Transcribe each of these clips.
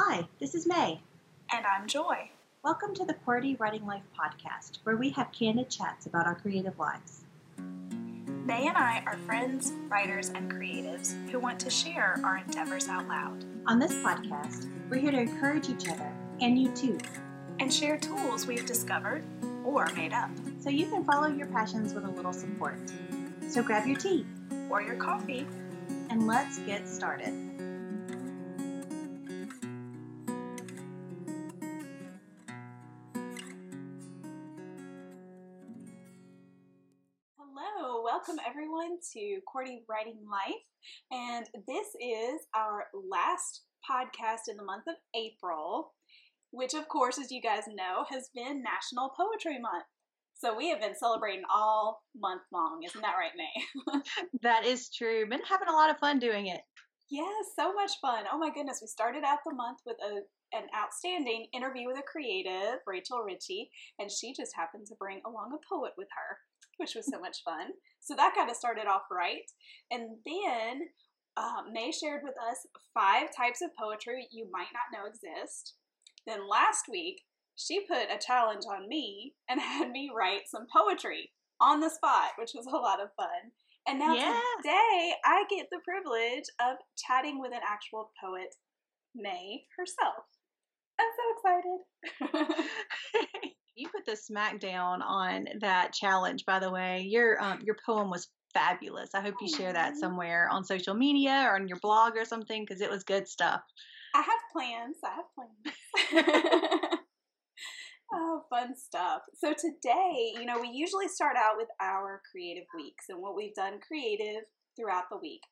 Hi, this is May. And I'm Joy. Welcome to the QWERTY Writing Life Podcast, where we have candid chats about our creative lives. May and I are friends, writers, and creatives who want to share our endeavors out loud. On this podcast, we're here to encourage each other, and you too, and share tools we've discovered or made up, so you can follow your passions with a little support. So grab your tea or your coffee, and let's get started. Hello, welcome everyone to QWERTY Writing Life, and this is our last podcast in the month of April, which of course, as you guys know, has been National Poetry Month. So we have been celebrating all month long. Isn't that right, May? That is true. Been having a lot of fun doing it. Yeah, so much fun. Oh my goodness. We started out the month with an outstanding interview with a creative, Rachel Ritchie, and she just happened to bring along a poet with her, which was so much fun. So that got us started off right. And then May shared with us 5 types of poetry you might not know exist. Then last week, she put a challenge on me and had me write some poetry on the spot, which was a lot of fun. And now Today, I get the privilege of chatting with an actual poet, May herself. I'm so excited. You put the smack down on that challenge, by the way. Your poem was fabulous. I hope you share that somewhere on social media or on your blog or something, because it was good stuff. I have plans. Oh, fun stuff. So today, we usually start out with our creative weeks and what we've done creative throughout the week.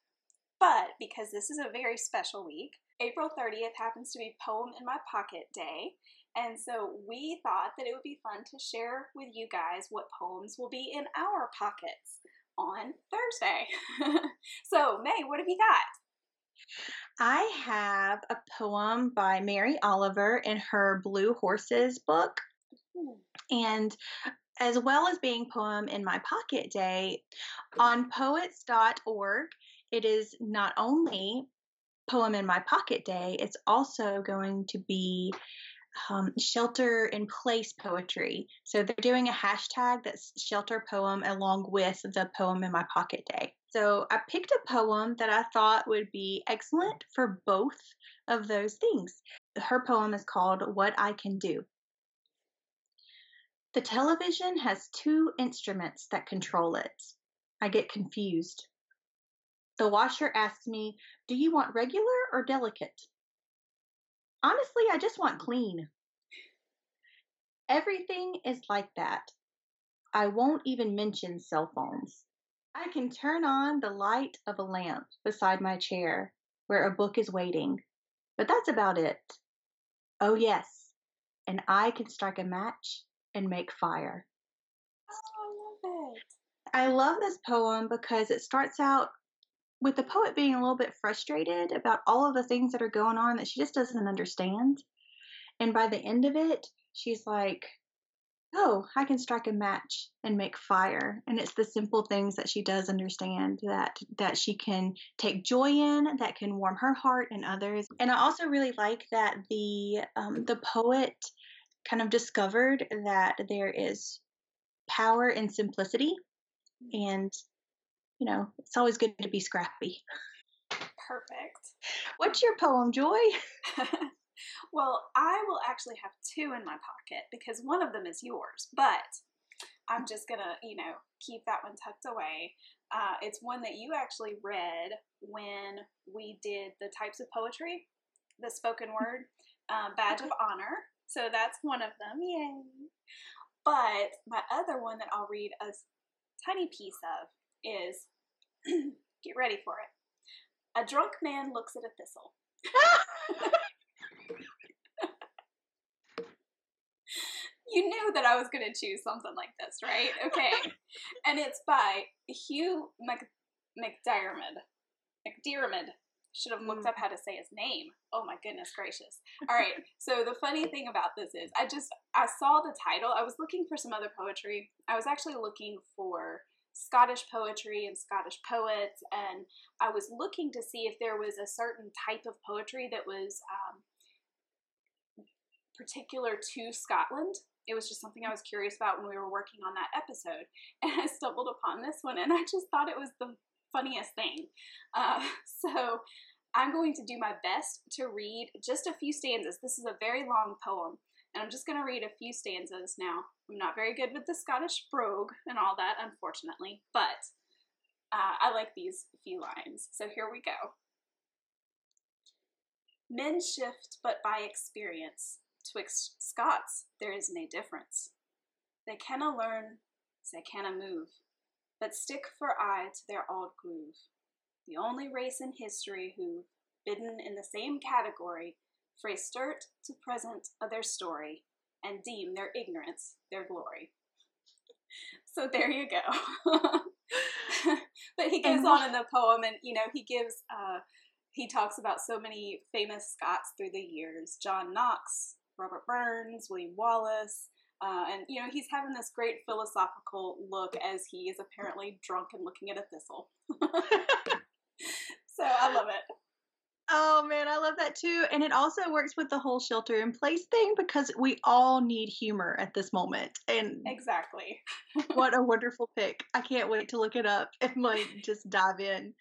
But because this is a very special week, April 30th happens to be Poem in My Pocket Day. And so we thought that it would be fun to share with you guys what poems will be in our pockets on Thursday. So, May, what have you got? I have a poem by Mary Oliver in her Blue Horses book. And as well as being Poem in My Pocket Day, on poets.org, it is not only Poem in My Pocket Day, it's also going to be shelter in place poetry. So they're doing a hashtag that's shelter poem along with the Poem in My Pocket Day. So I picked a poem that I thought would be excellent for both of those things. Her poem is called What I Can Do. The television has 2 instruments that control it. I get confused. The washer asks me, do you want regular or delicate? Honestly, I just want clean. Everything is like that. I won't even mention cell phones. I can turn on the light of a lamp beside my chair where a book is waiting, but that's about it. Oh, yes, and I can strike a match and make fire. Oh, I love it. I love this poem because it starts out with the poet being a little bit frustrated about all of the things that are going on that she just doesn't understand. And by the end of it, she's like, oh, I can strike a match and make fire. And it's the simple things that she does understand that she can take joy in, that can warm her heart and others. And I also really like that the poet kind of discovered that there is power in simplicity, and it's always good to be scrappy. Perfect. What's your poem, Joy? Well, I will actually have 2 in my pocket because one of them is yours, but I'm just going to, keep that one tucked away. It's one that you actually read when we did the types of poetry, the spoken word, badge of honor. So that's one of them. Yay. But my other one that I'll read a tiny piece of is, get ready for it. A drunk man looks at a thistle. You knew that I was going to choose something like this, right? Okay. And it's by Hugh MacDiarmid. Should have looked up how to say his name. Oh my goodness gracious. All right. So the funny thing about this is I saw the title. I was looking for some other poetry. I was actually looking for Scottish poetry and Scottish poets, and I was looking to see if there was a certain type of poetry that was particular to Scotland. It was just something I was curious about when we were working on that episode. And I stumbled upon this one, and I just thought it was the funniest thing. So I'm going to do my best to read just a few stanzas. This is a very long poem, and I'm just going to read a few stanzas now. I'm not very good with the Scottish brogue and all that, unfortunately, but I like these few lines. So here we go. Men shift but by experience. Twixt Scots there is nae difference. They canna learn, they canna move, but stick for aye to their auld groove. The only race in history who, bidden in the same category, frae start to present of their story, and deem their ignorance their glory. So there you go. But he goes on in the poem, and you know, he gives he talks about so many famous Scots through the years: John Knox, Robert Burns, William Wallace, and you know, he's having this great philosophical look as he is apparently drunk and looking at a thistle. So I love it. Oh man, I love that too. And it also works with the whole shelter in place thing, because we all need humor at this moment. And exactly. What a wonderful pick. I can't wait to look it up and like just dive in.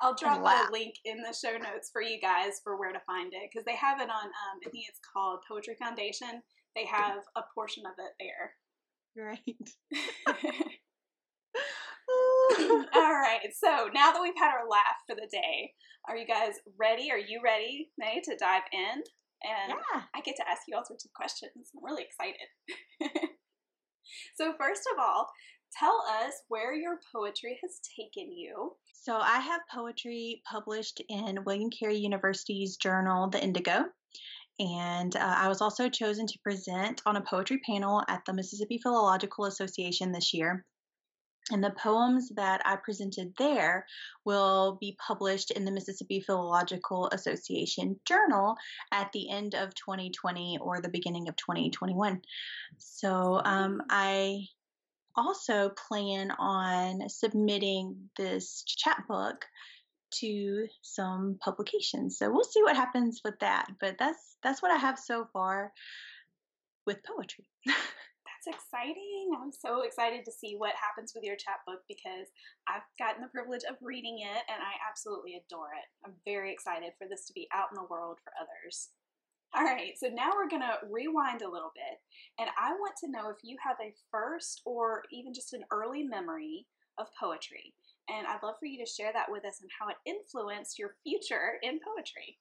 I'll drop a link in the show notes for you guys for where to find it, because they have it on, I think it's called Poetry Foundation. They have a portion of it there. Great. All right, so now that we've had our laugh for the day, are you guys ready? Are you ready, May, to dive in? And yeah. I get to ask you all sorts of questions. I'm really excited. So first of all, tell us where your poetry has taken you. So I have poetry published in William Carey University's journal, The Indigo. And I was also chosen to present on a poetry panel at the Mississippi Philological Association this year. And the poems that I presented there will be published in the Mississippi Philological Association Journal at the end of 2020 or the beginning of 2021. So I also plan on submitting this chapbook to some publications. So we'll see what happens with that. But that's what I have so far with poetry. That's exciting. I'm so excited to see what happens with your chapbook, because I've gotten the privilege of reading it and I absolutely adore it. I'm very excited for this to be out in the world for others. All right, so now we're going to rewind a little bit, and I want to know if you have a first or even just an early memory of poetry, and I'd love for you to share that with us and how it influenced your future in poetry.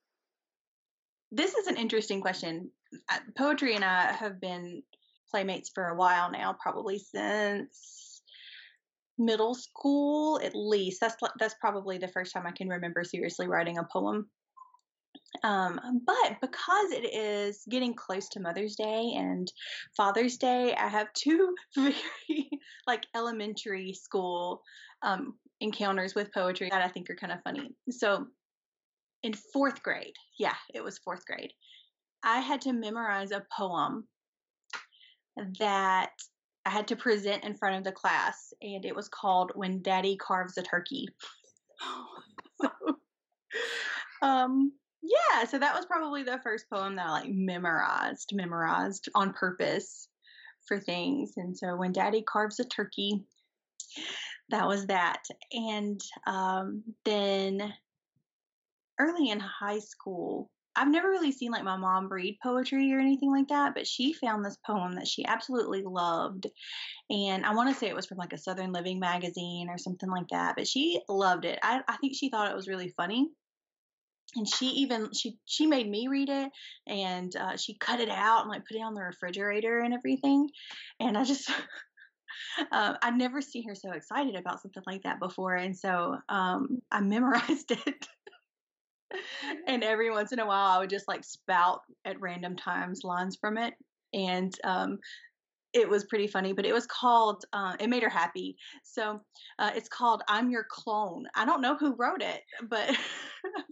This is an interesting question. Poetry and I have been playmates for a while now, probably since middle school at least. That's probably the first time I can remember seriously writing a poem. But because it is getting close to Mother's Day and Father's Day, I have two very like elementary school encounters with poetry that I think are kind of funny. So in fourth grade, I had to memorize a poem that I had to present in front of the class, and it was called When Daddy Carves a Turkey. So that was probably the first poem that I like memorized on purpose for things. And so When Daddy Carves a Turkey, that was that. And then early in high school, I've never really seen like my mom read poetry or anything like that, but she found this poem that she absolutely loved. And I want to say it was from like a Southern Living magazine or something like that, but she loved it. I think she thought it was really funny. And she made me read it, and she cut it out and like put it on the refrigerator and everything. And I just, I'd never seen her so excited about something like that before. And so I memorized it. And every once in a while, I would just like spout at random times lines from it. And it was pretty funny, but it was called, it made her happy. So it's called I'm Your Clone. I don't know who wrote it, but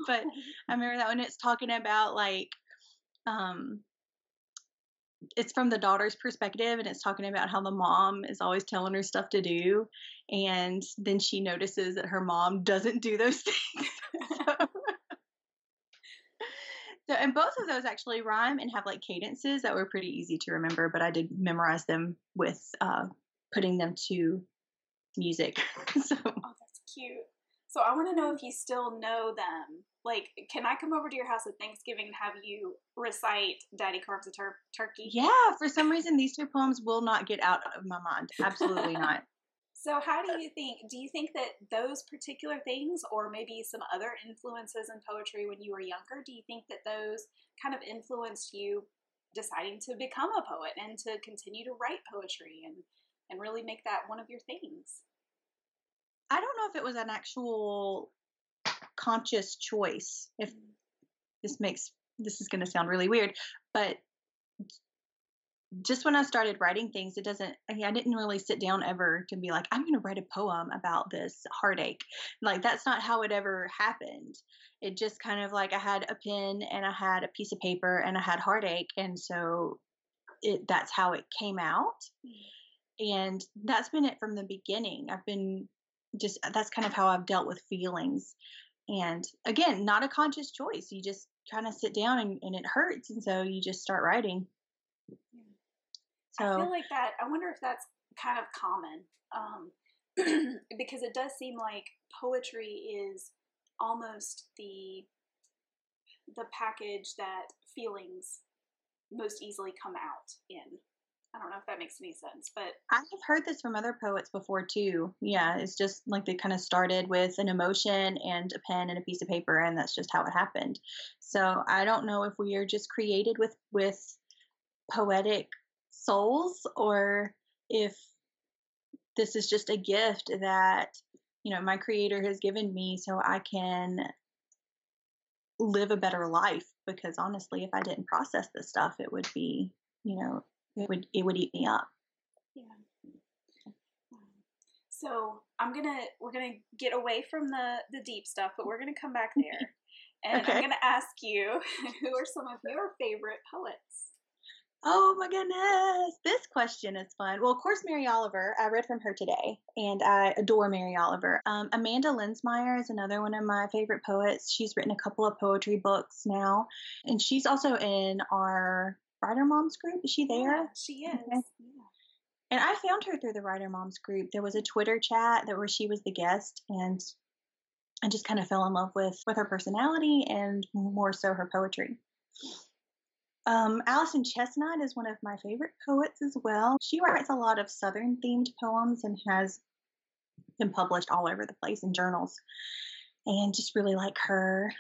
but I remember that one. It's talking about like, it's from the daughter's perspective, and it's talking about how the mom is always telling her stuff to do. And then she notices that her mom doesn't do those things. So, and both of those actually rhyme and have like cadences that were pretty easy to remember, but I did memorize them with putting them to music. So. Oh, that's cute. So I want to know if you still know them. Like, can I come over to your house at Thanksgiving and have you recite Daddy Carves a Turkey? Yeah, for some reason, these two poems will not get out of my mind. Absolutely not. So how do you think that those particular things, or maybe some other influences in poetry when you were younger, do you think that those kind of influenced you deciding to become a poet and to continue to write poetry and really make that one of your things? I don't know if it was an actual conscious choice, if this is going to sound really weird, but just when I started writing things, I didn't really sit down ever to be like, I'm going to write a poem about this heartache. Like, that's not how it ever happened. It just kind of like, I had a pen and I had a piece of paper and I had heartache. And so that's how it came out. And that's been it from the beginning. That's kind of how I've dealt with feelings. And again, not a conscious choice. You just kind of sit down and it hurts. And so you just start writing. So I feel like that. I wonder if that's kind of common, because it does seem like poetry is almost the package that feelings most easily come out in. I don't know if that makes any sense, but I've heard this from other poets before too. Yeah, it's just like they kind of started with an emotion and a pen and a piece of paper, and that's just how it happened. So I don't know if we are just created with poetic souls, or if this is just a gift that, you know, my creator has given me so I can live a better life. Because honestly, if I didn't process this stuff, it would be, you know, it would eat me up. Yeah. So we're gonna get away from the deep stuff, but we're gonna come back there. And okay. I'm gonna ask you, who are some of your favorite poets? Oh my goodness, this question is fun. Well, of course, Mary Oliver. I read from her today, and I adore Mary Oliver. Amanda Linsmeyer is another one of my favorite poets. She's written a couple of poetry books now, and she's also in our Writer Moms group. Is she there? Yeah, she is. Okay. Yeah. And I found her through the Writer Moms group. There was a Twitter chat where she was the guest, and I just kind of fell in love with her personality and more so her poetry. Allison Chestnut is one of my favorite poets as well. She writes a lot of Southern-themed poems and has been published all over the place in journals, and just really like her.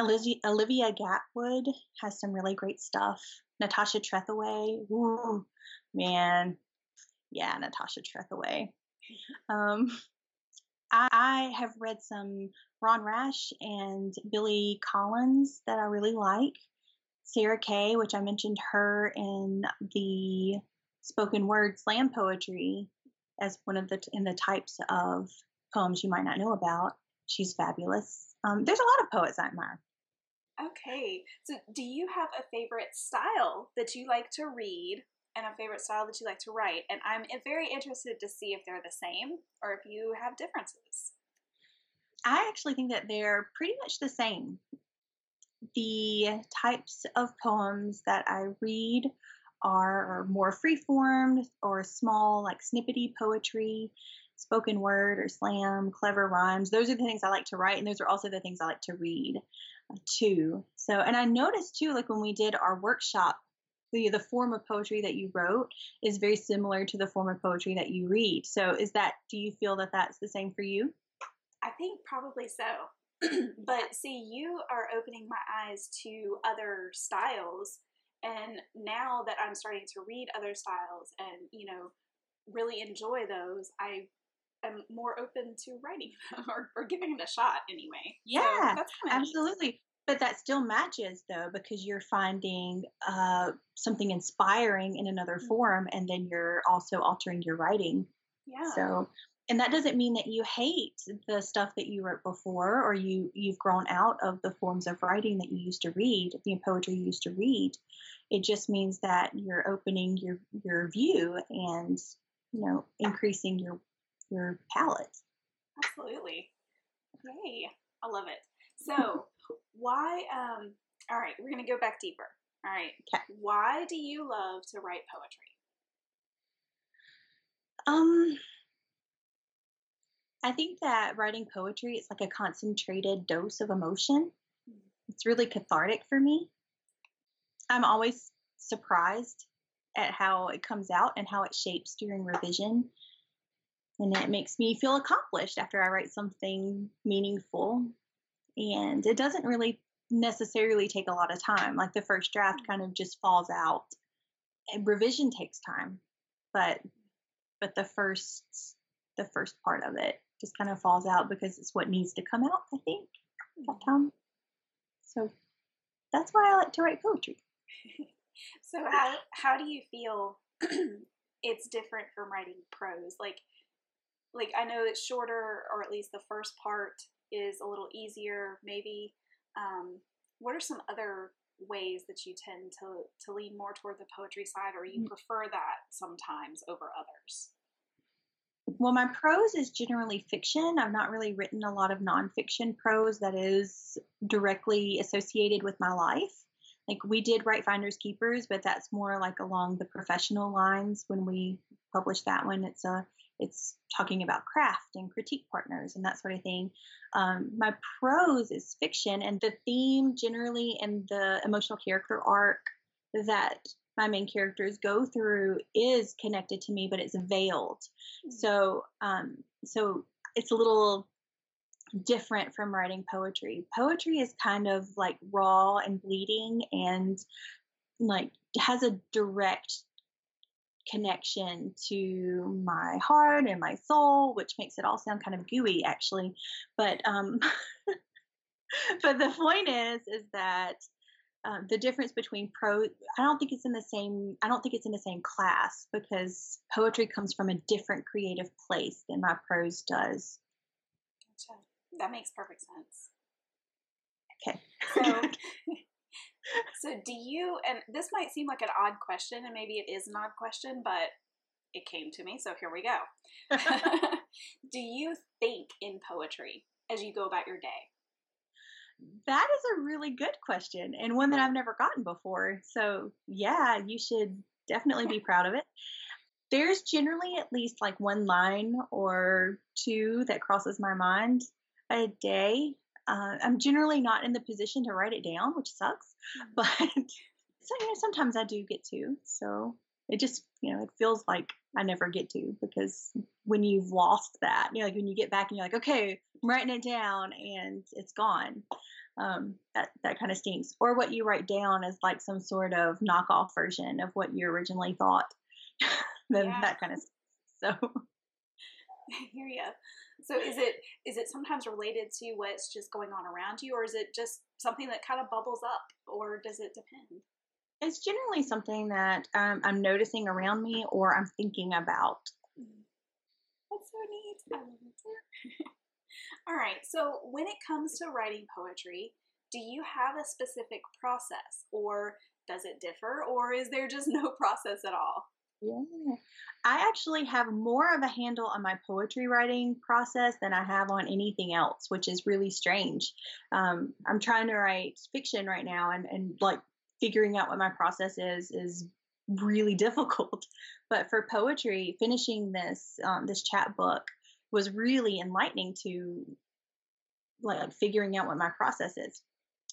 Olivia Gatwood has some really great stuff. Natasha Trethewey. Ooh, man. Yeah, Natasha Trethewey. I have read some Ron Rash and Billy Collins that I really like. Sarah Kay, which I mentioned her in the spoken word slam poetry as one of the types of poems you might not know about. She's fabulous. There's a lot of poets I admire. Okay. So do you have a favorite style that you like to read and a favorite style that you like to write? And I'm very interested to see if they're the same or if you have differences. I actually think that they're pretty much the same. The types of poems that I read are more free-formed or small, like snippety poetry, spoken word or slam, clever rhymes. Those are the things I like to write, and those are also the things I like to read too. So, and I noticed too, like when we did our workshop, the form of poetry that you wrote is very similar to the form of poetry that you read. So do you feel that that's the same for you? I think probably so. But see, you are opening my eyes to other styles, and now that I'm starting to read other styles and, you know, really enjoy those, I am more open to writing them or giving it a shot anyway. Yeah, so that's absolutely. Neat. But that still matches though, because you're finding something inspiring in another form, and then you're also altering your writing. Yeah. So. And that doesn't mean that you hate the stuff that you wrote before, or you've grown out of the forms of writing that you used to read, the poetry you used to read. It just means that you're opening your view and, you know, increasing your palette. Absolutely. Yay. I love it. So why, All right, we're going to go back deeper. All right. Okay. Why do you love to write poetry? I think that writing poetry is like a concentrated dose of emotion. It's really cathartic for me. I'm always surprised at how it comes out and how it shapes during revision. And it makes me feel accomplished after I write something meaningful. And it doesn't really necessarily take a lot of time. Like the first draft kind of just falls out. And revision takes time, but the first part of it just kind of falls out because it's what needs to come out, I think, that time. So that's why I like to write poetry. So how do you feel it's different from writing prose? Like I know it's shorter, or at least the first part is a little easier, maybe. What are some other ways that you tend to lean more toward the poetry side, or you prefer that sometimes over others? Well, my prose is generally fiction. I've not really written a lot of nonfiction prose that is directly associated with my life. Like we did write Finders Keepers, but that's more like along the professional lines. When we published that one, it's talking about craft and critique partners and that sort of thing. My prose is fiction, and the theme generally and the emotional character arc that my main characters go through is connected to me, but it's veiled. So it's a little different from writing poetry. Poetry is kind of like raw and bleeding and like has a direct connection to my heart and my soul, which makes it all sound kind of gooey actually. But the point is that the difference between prose, I don't think it's in the same class, because poetry comes from a different creative place than my prose does. Gotcha. That makes perfect sense. Okay. So do you, and this might seem like an odd question, and maybe it is an odd question, but it came to me, so here we go. Do you think in poetry as you go about your day? That is a really good question, and one that I've never gotten before. So yeah, you should definitely be proud of it. There's generally at least like one line or two that crosses my mind a day. I'm generally not in the position to write it down, which sucks, but so, you know, sometimes I do get to. So it just, you know, it feels like I never get to, because when you've lost that, you know, like when you get back and you're like, okay, I'm writing it down and it's gone. That kind of stinks. Or what you write down is like some sort of knockoff version of what you originally thought. That kind of stinks. So I hear you. So is it sometimes related to what's just going on around you, or is it just something that kind of bubbles up, or does it depend? It's generally something that I'm noticing around me, or I'm thinking about. That's so neat. All right. So when it comes to writing poetry, do you have a specific process, or does it differ, or is there just no process at all? Yeah. I actually have more of a handle on my poetry writing process than I have on anything else, which is really strange. I'm trying to write fiction right now, and like figuring out what my process is really difficult. But for poetry, finishing this chapbook was really enlightening to like figuring out what my process is.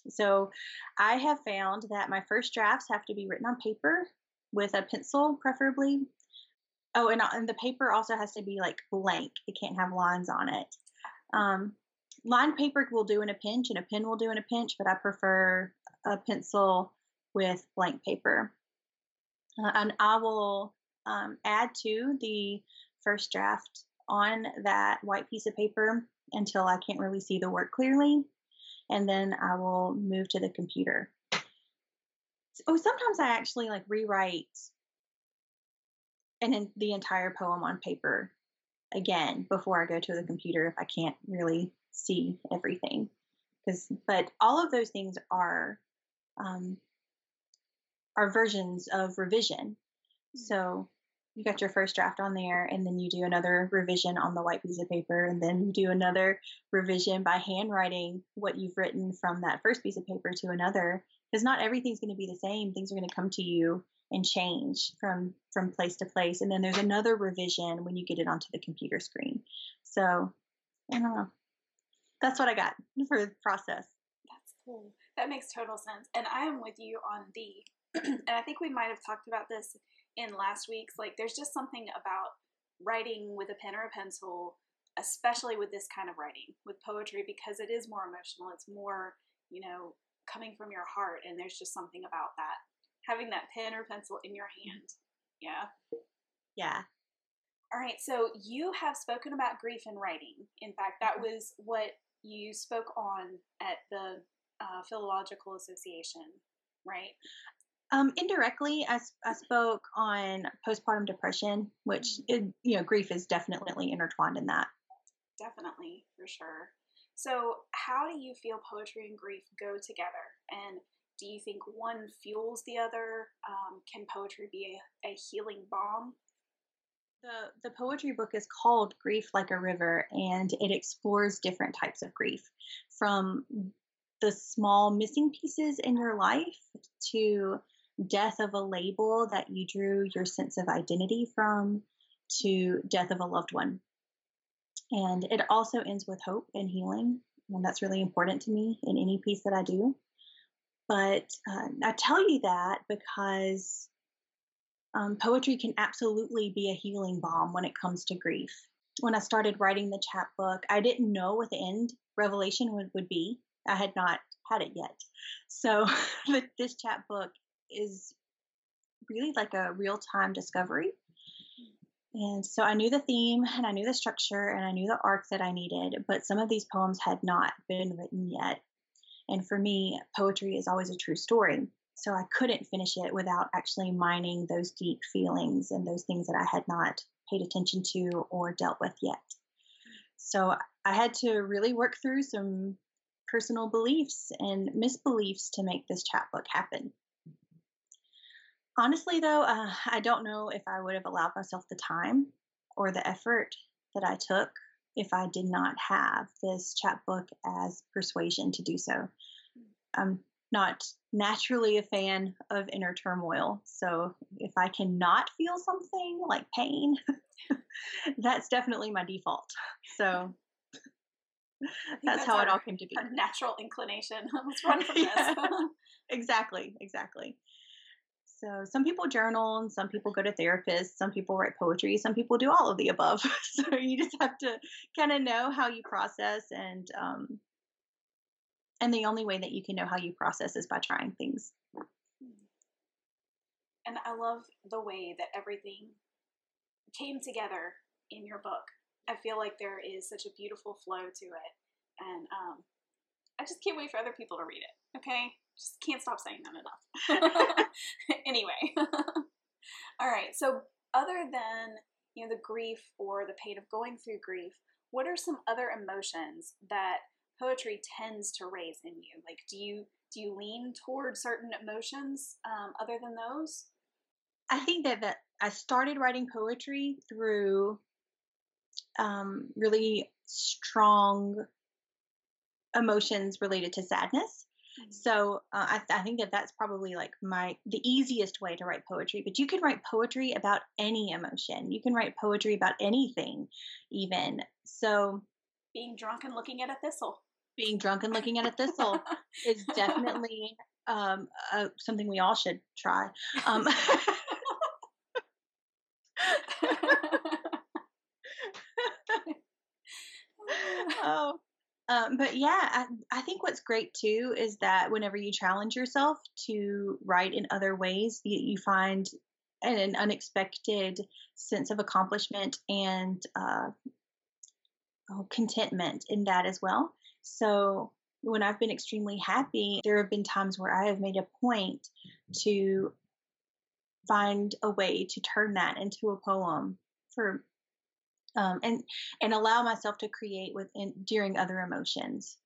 So I have found that my first drafts have to be written on paper with a pencil, preferably. Oh, and the paper also has to be like blank. It can't have lines on it. Lined paper will do in a pinch, and a pen will do in a pinch, but I prefer a pencil with blank paper. And I will add to the first draft on that white piece of paper until I can't really see the work clearly, and then I will move to the computer. Oh, sometimes I actually like rewrite and then the entire poem on paper again before I go to the computer if I can't really see everything. But all of those things are versions of revision. So you got your first draft on there, and then you do another revision on the white piece of paper, and then you do another revision by handwriting what you've written from that first piece of paper to another, because not everything's going to be the same. Things are going to come to you and change from place to place. And then there's another revision when you get it onto the computer screen. So I don't know. That's what I got for the process. That's cool. That makes total sense. And I am with you on the, and I think we might've talked about this in last week's, like, there's just something about writing with a pen or a pencil, especially with this kind of writing, with poetry, because it is more emotional. It's more, you know, coming from your heart. And there's just something about that, having that pen or pencil in your hand. Yeah. Yeah. All right. So you have spoken about grief in writing. In fact, that was what you spoke on at the Philological Association, right? Indirectly, I spoke on postpartum depression, which, grief is definitely intertwined in that. Definitely, for sure. So how do you feel poetry and grief go together? And do you think one fuels the other? Can poetry be a healing balm? The poetry book is called Grief Like a River, and it explores different types of grief, from the small missing pieces in your life to death of a label that you drew your sense of identity from, to death of a loved one. And it also ends with hope and healing, and that's really important to me in any piece that I do. But I tell you that because poetry can absolutely be a healing balm when it comes to grief. When I started writing the chapbook, I didn't know what the end revelation would be. I had not had it yet. So this chapbook is really like a real-time discovery. And so I knew the theme, and I knew the structure, and I knew the arc that I needed, but some of these poems had not been written yet. And for me, poetry is always a true story. So I couldn't finish it without actually mining those deep feelings and those things that I had not paid attention to or dealt with yet. So I had to really work through some personal beliefs and misbeliefs to make this chapbook happen. Honestly, though, I don't know if I would have allowed myself the time or the effort that I took if I did not have this chapbook as persuasion to do so. I'm not naturally a fan of inner turmoil, so if I cannot feel something like pain, that's definitely my default. So that's how it all came to be. A natural inclination. Let's run from this. Exactly. So some people journal, and some people go to therapists, some people write poetry, some people do all of the above. So you just have to kind of know how you process, and the only way that you can know how you process is by trying things. And I love the way that everything came together in your book. I feel like there is such a beautiful flow to it. And I just can't wait for other people to read it. Okay? Just can't stop saying that enough. Anyway. All right. So other than, the grief or the pain of going through grief, what are some other emotions that poetry tends to raise in you? Like, do you lean toward certain emotions other than those? I think that I started writing poetry through really strong emotions related to sadness. Mm-hmm. So I think that's probably like the easiest way to write poetry, but you can write poetry about any emotion. You can write poetry about anything, even. So being drunk and looking at a thistle. Being drunk and looking at a thistle is definitely something we all should try. But yeah, I think what's great too is that whenever you challenge yourself to write in other ways, you find an unexpected sense of accomplishment and contentment in that as well. So when I've been extremely happy, there have been times where I have made a point to find a way to turn that into a poem for and allow myself to create during other emotions,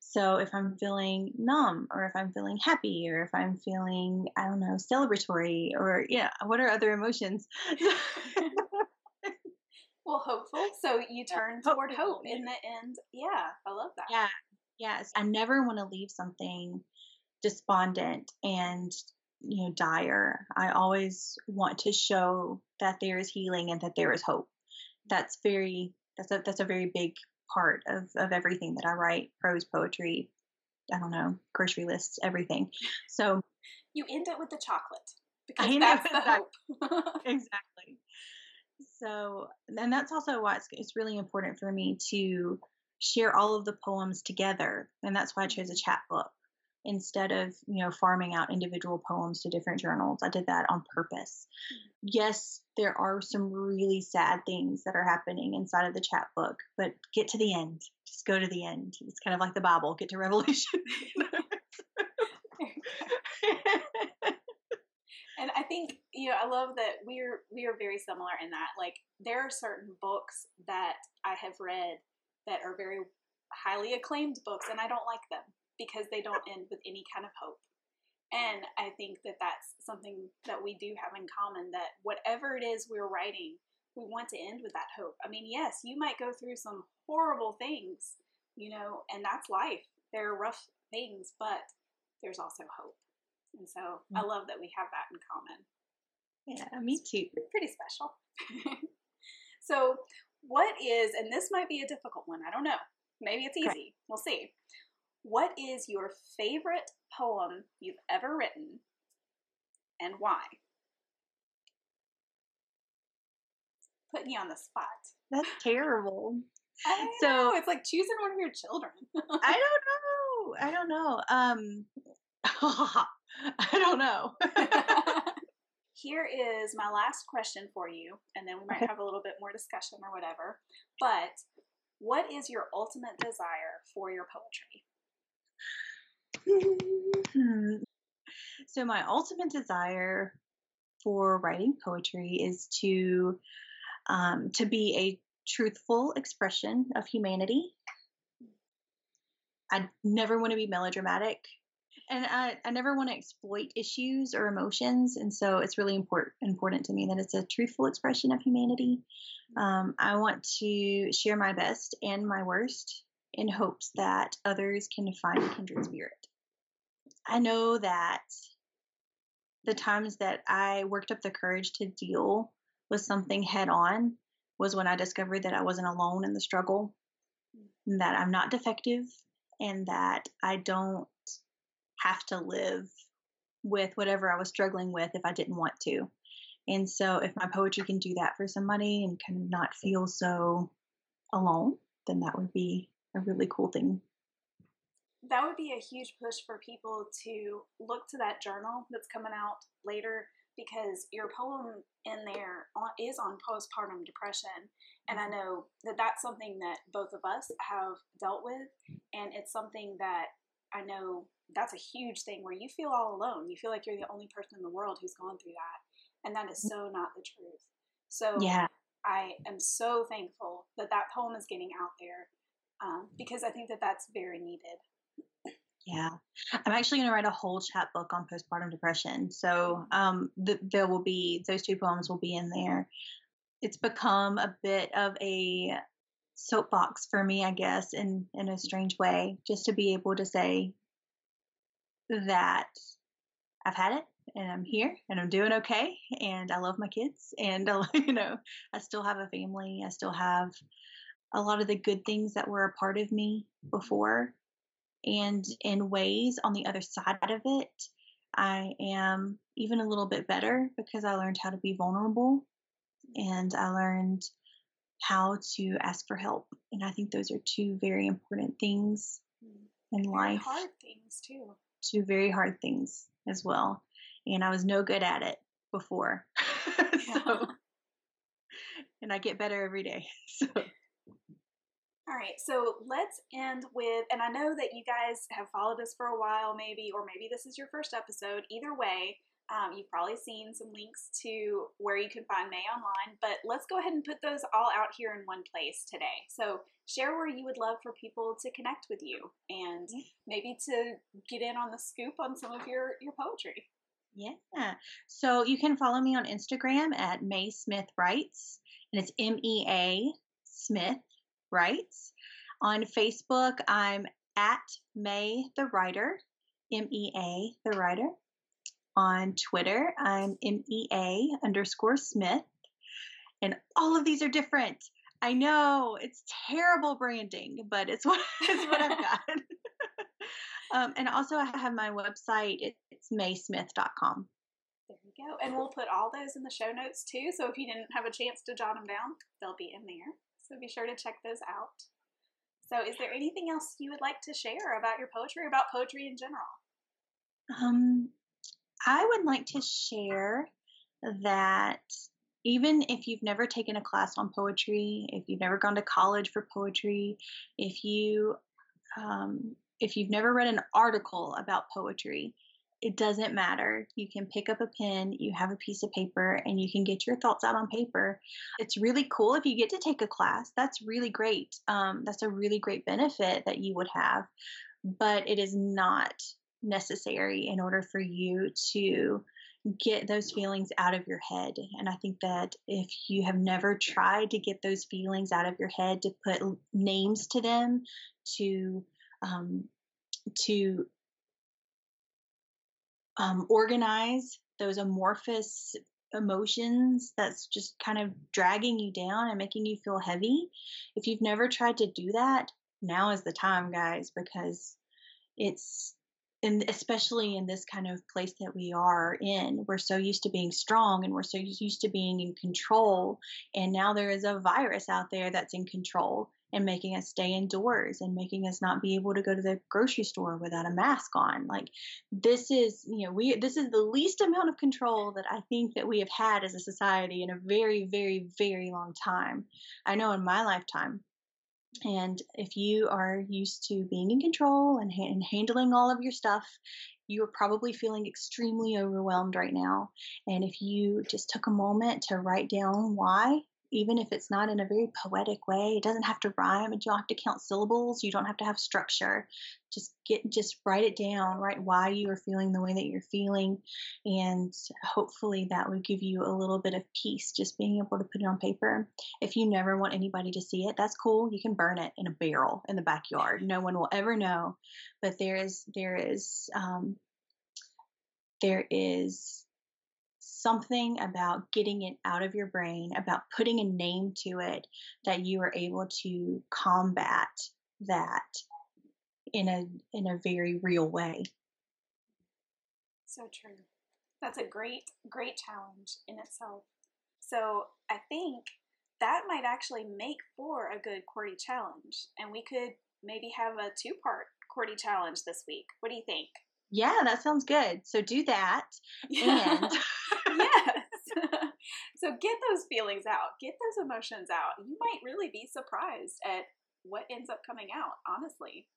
So if I'm feeling numb, or if I'm feeling happy, or if I'm feeling, I don't know, celebratory, or what are other emotions? Well, hopeful. So you turn toward hope in the end. Yeah, I love that. Yeah. Yes. I never want to leave something despondent and, you know, dire. I always want to show that there is healing and that there is hope. That's a very big part of everything that I write, prose, poetry, I don't know, grocery lists, everything. So you end it with the chocolate, because that's the hope. Exactly. So, and that's also why it's really important for me to share all of the poems together. And that's why I chose a chapbook instead of, you know, farming out individual poems to different journals. I did that on purpose. Yes, there are some really sad things that are happening inside of the chapbook, but get to the end. Just go to the end. It's kind of like the Bible. Get to Revelation. And I think, you know, I love that we are very similar in that, like, there are certain books that I have read that are very highly acclaimed books, and I don't like them because they don't end with any kind of hope. And I think that that's something that we do have in common, that whatever it is we're writing, we want to end with that hope. I mean, yes, you might go through some horrible things, you know, and that's life. There are rough things, but there's also hope. And so I love that we have that in common. Yeah, me too. It's pretty special. So what is, and this might be a difficult one, I don't know. Maybe it's easy. We'll see. What is your favorite poem you've ever written, and why? Putting you on the spot. That's terrible. I know. It's like choosing one of your children. I don't know. I don't know. Here is my last question for you, and then we might have a little bit more discussion or whatever. But what is your ultimate desire for your poetry? So my ultimate desire for writing poetry is to be a truthful expression of humanity. I never want to be melodramatic. And I never want to exploit issues or emotions, and so it's really important to me that it's a truthful expression of humanity. I want to share my best and my worst in hopes that others can find a kindred spirit. I know that the times that I worked up the courage to deal with something head on was when I discovered that I wasn't alone in the struggle, and that I'm not defective, and that I don't have to live with whatever I was struggling with if I didn't want to. And so if my poetry can do that for somebody and kind of not feel so alone, then that would be a really cool thing. That would be a huge push for people to look to that journal that's coming out later, because your poem in there is on postpartum depression. And I know that that's something that both of us have dealt with. And it's something that I know that's a huge thing where you feel all alone. You feel like you're the only person in the world who's gone through that. And that is so not the truth. So yeah. I am so thankful that that poem is getting out there, because I think that that's very needed. Yeah. I'm actually going to write a whole chapbook on postpartum depression. So there will be, those two poems will be in there. It's become a bit of a soapbox for me, I guess, in a strange way, just to be able to say that I've had it and I'm here and I'm doing okay and I love my kids and I still have a family. I still have a lot of the good things that were a part of me before, and in ways on the other side of it, I am even a little bit better because I learned how to be vulnerable and I learned how to ask for help. And I think those are two very important things in life. Hard things too. Two very hard things as well. And I was no good at it before. And I get better every day. So. All right. So let's end with, and I know that you guys have followed us for a while, maybe, or maybe this is your first episode. Either way, you've probably seen some links to where you can find May online, but let's go ahead and put those all out here in one place today. So share where you would love for people to connect with you and maybe to get in on the scoop on some of your poetry. Yeah. So you can follow me on Instagram at May Smith Writes, and it's MEA Smith Writes. On Facebook, I'm at May the Writer. MEA, the writer. On Twitter, I'm MEA_Smith. And all of these are different. I know it's terrible branding, but it's what I've got. And also I have my website. It's MaySmith.com. There you go. And we'll put all those in the show notes too. So if you didn't have a chance to jot them down, they'll be in there. So be sure to check those out. So is there anything else you would like to share about your poetry or about poetry in general? I would like to share that even if you've never taken a class on poetry, if you've never gone to college for poetry, if you've never read an article about poetry, it doesn't matter. You can pick up a pen, you have a piece of paper, and you can get your thoughts out on paper. It's really cool if you get to take a class. That's really great. That's a really great benefit that you would have, but it is not necessary in order for you to get those feelings out of your head. And I think that if you have never tried to get those feelings out of your head, to put names to them, to organize those amorphous emotions that's just kind of dragging you down and making you feel heavy, if you've never tried to do that, now is the time, guys, because it's, and especially in this kind of place that we are in, we're so used to being strong and we're so used to being in control. And now there is a virus out there that's in control and making us stay indoors and making us not be able to go to the grocery store without a mask on. Like this is the least amount of control that I think that we have had as a society in a very, very, very long time. I know in my lifetime. And if you are used to being in control and handling all of your stuff, you're probably feeling extremely overwhelmed right now. And if you just took a moment to write down why, even if it's not in a very poetic way, it doesn't have to rhyme, and you don't have to count syllables, you don't have to have structure. Just write it down, write why you are feeling the way that you're feeling, and hopefully that would give you a little bit of peace, just being able to put it on paper. If you never want anybody to see it, that's cool. You can burn it in a barrel in the backyard. No one will ever know. But there is something about getting it out of your brain, about putting a name to it, that you are able to combat that in a very real way. So true. That's a great, great challenge in itself. So I think that might actually make for a good QWERTY challenge. And we could maybe have a 2-part QWERTY challenge this week. What do you think? Yeah, that sounds good. So do that. And yes. So get those feelings out. Get those emotions out. You might really be surprised at what ends up coming out, honestly.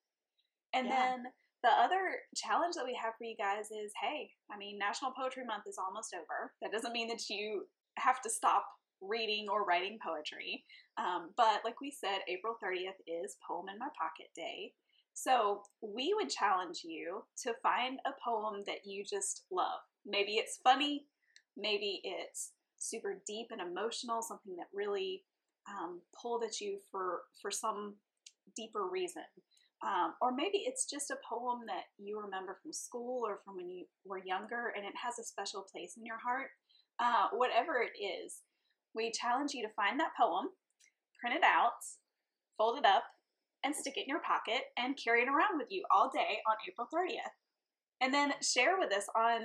And then the other challenge that we have for you guys is, hey, I mean, National Poetry Month is almost over. That doesn't mean that you have to stop reading or writing poetry. But like we said, April 30th is Poem in My Pocket Day. So we would challenge you to find a poem that you just love. Maybe it's funny, maybe it's super deep and emotional, something that really pulled at you for some deeper reason. Or maybe it's just a poem that you remember from school or from when you were younger and it has a special place in your heart. Whatever it is, we challenge you to find that poem, print it out, fold it up, and stick it in your pocket and carry it around with you all day on April 30th. And then share with us on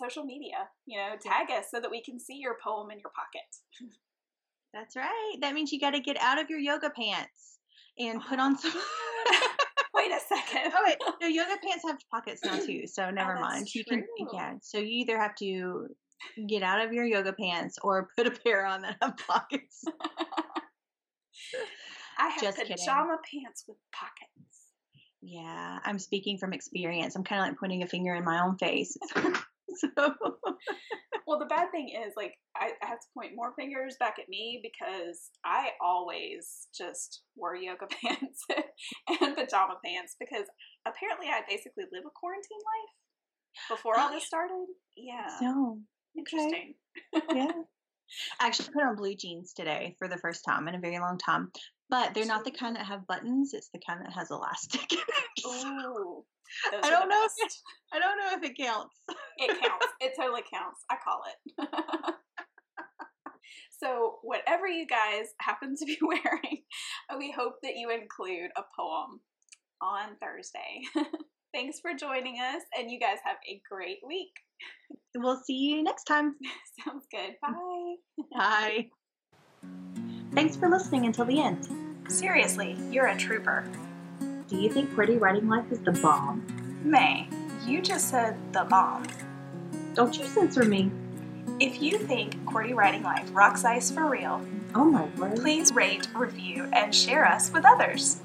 social media, tag us so that we can see your poem in your pocket. That's right. That means you got to get out of your yoga pants and put on some... Wait a second. Oh, wait. No, yoga pants have pockets now too, so never mind. True. So you either have to get out of your yoga pants or put a pair on that have pockets. I have just pajama kidding. Pants with pockets. Yeah, I'm speaking from experience. I'm kind of like pointing a finger in my own face. Well, the bad thing is, like, I have to point more fingers back at me because I always just wore yoga pants and pajama pants because apparently I basically live a quarantine life before all this started. Yeah. So, interesting. Okay. Yeah. I actually put on blue jeans today for the first time in a very long time. But they're not the kind that have buttons. It's the kind that has elastic. Ooh. Those I don't know if it counts. It counts. It totally counts. I call it. So whatever you guys happen to be wearing, we hope that you include a poem on Thursday. Thanks for joining us, and you guys have a great week. We'll see you next time. Sounds good. Bye. Bye. Thanks for listening until the end. Seriously, you're a trooper. Do you think QWERTY Writing Life is the bomb? May, you just said the bomb. Don't you censor me. If you think QWERTY Writing Life rocks ice for real, oh my word, please rate, review, and share us with others.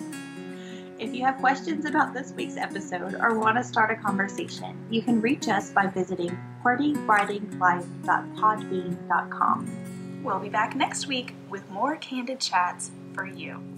If you have questions about this week's episode or want to start a conversation, you can reach us by visiting QWERTYWritingLife.podbean.com. We'll be back next week with more candid chats for you.